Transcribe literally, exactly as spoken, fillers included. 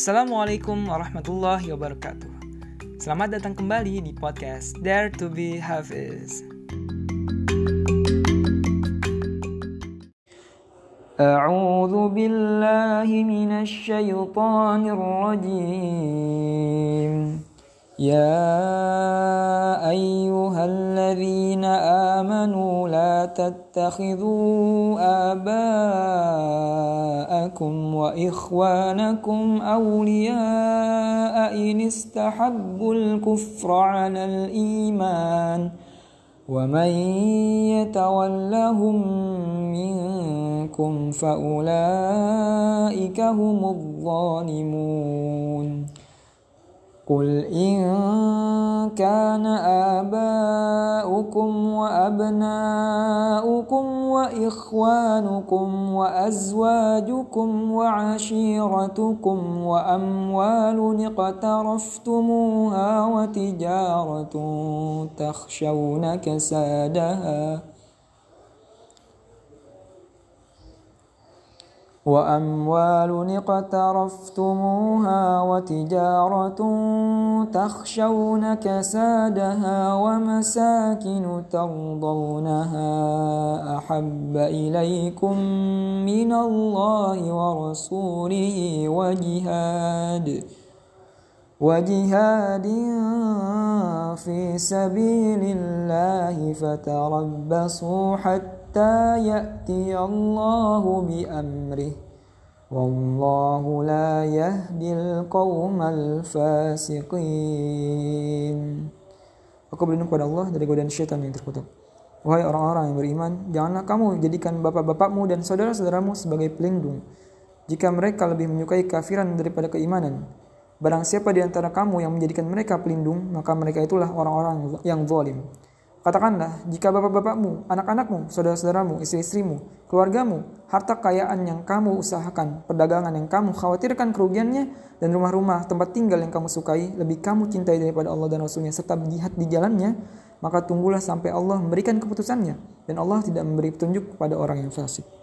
Assalamualaikum warahmatullahi wabarakatuh. Selamat datang kembali di podcast Dare to be Hafiz. A'udzu billahi minasy syaithanir rajim. Ya ayyuhalladzina amanu la tattakhidhu aba'akum wa ikhwanakum awliya'a in istahabbul kufra 'alal iman wa man yatawallahum minkum fa ulaika humudh zalimun. قل إن كان آباؤكم وأبناؤكم وإخوانكم وأزواجكم وعشيرتكم وأموال اقترفتموها وتجارة تخشون كسادها وأموال اقترفتموها وتجارة تخشون كسادها ومساكن ترضونها أحب إليكم من الله ورسوله وجهاد وجهاد في سبيل الله فتربصوا حتى حتى يأتي الله بأمره والله لا يهدي القوم الفاسقين. Aku berlindung kepada Allah dari godaan syaitan yang terkutuk. Wahai orang-orang yang beriman, janganlah kamu jadikan bapak-bapakmu dan saudara-saudaramu sebagai pelindung, jika mereka lebih menyukai kafiran daripada keimanan. Barang siapa di antara kamu yang menjadikan mereka pelindung, maka mereka itulah orang-orang yang zalim. Katakanlah, jika bapak-bapakmu, anak-anakmu, saudara-saudaramu, istri-istrimu, keluargamu, harta kekayaan yang kamu usahakan, perdagangan yang kamu khawatirkan kerugiannya, dan rumah-rumah tempat tinggal yang kamu sukai, lebih kamu cintai daripada Allah dan Rasulnya, serta berjihad di jalannya, maka tunggulah sampai Allah memberikan keputusannya, dan Allah tidak memberi petunjuk kepada orang yang fasik.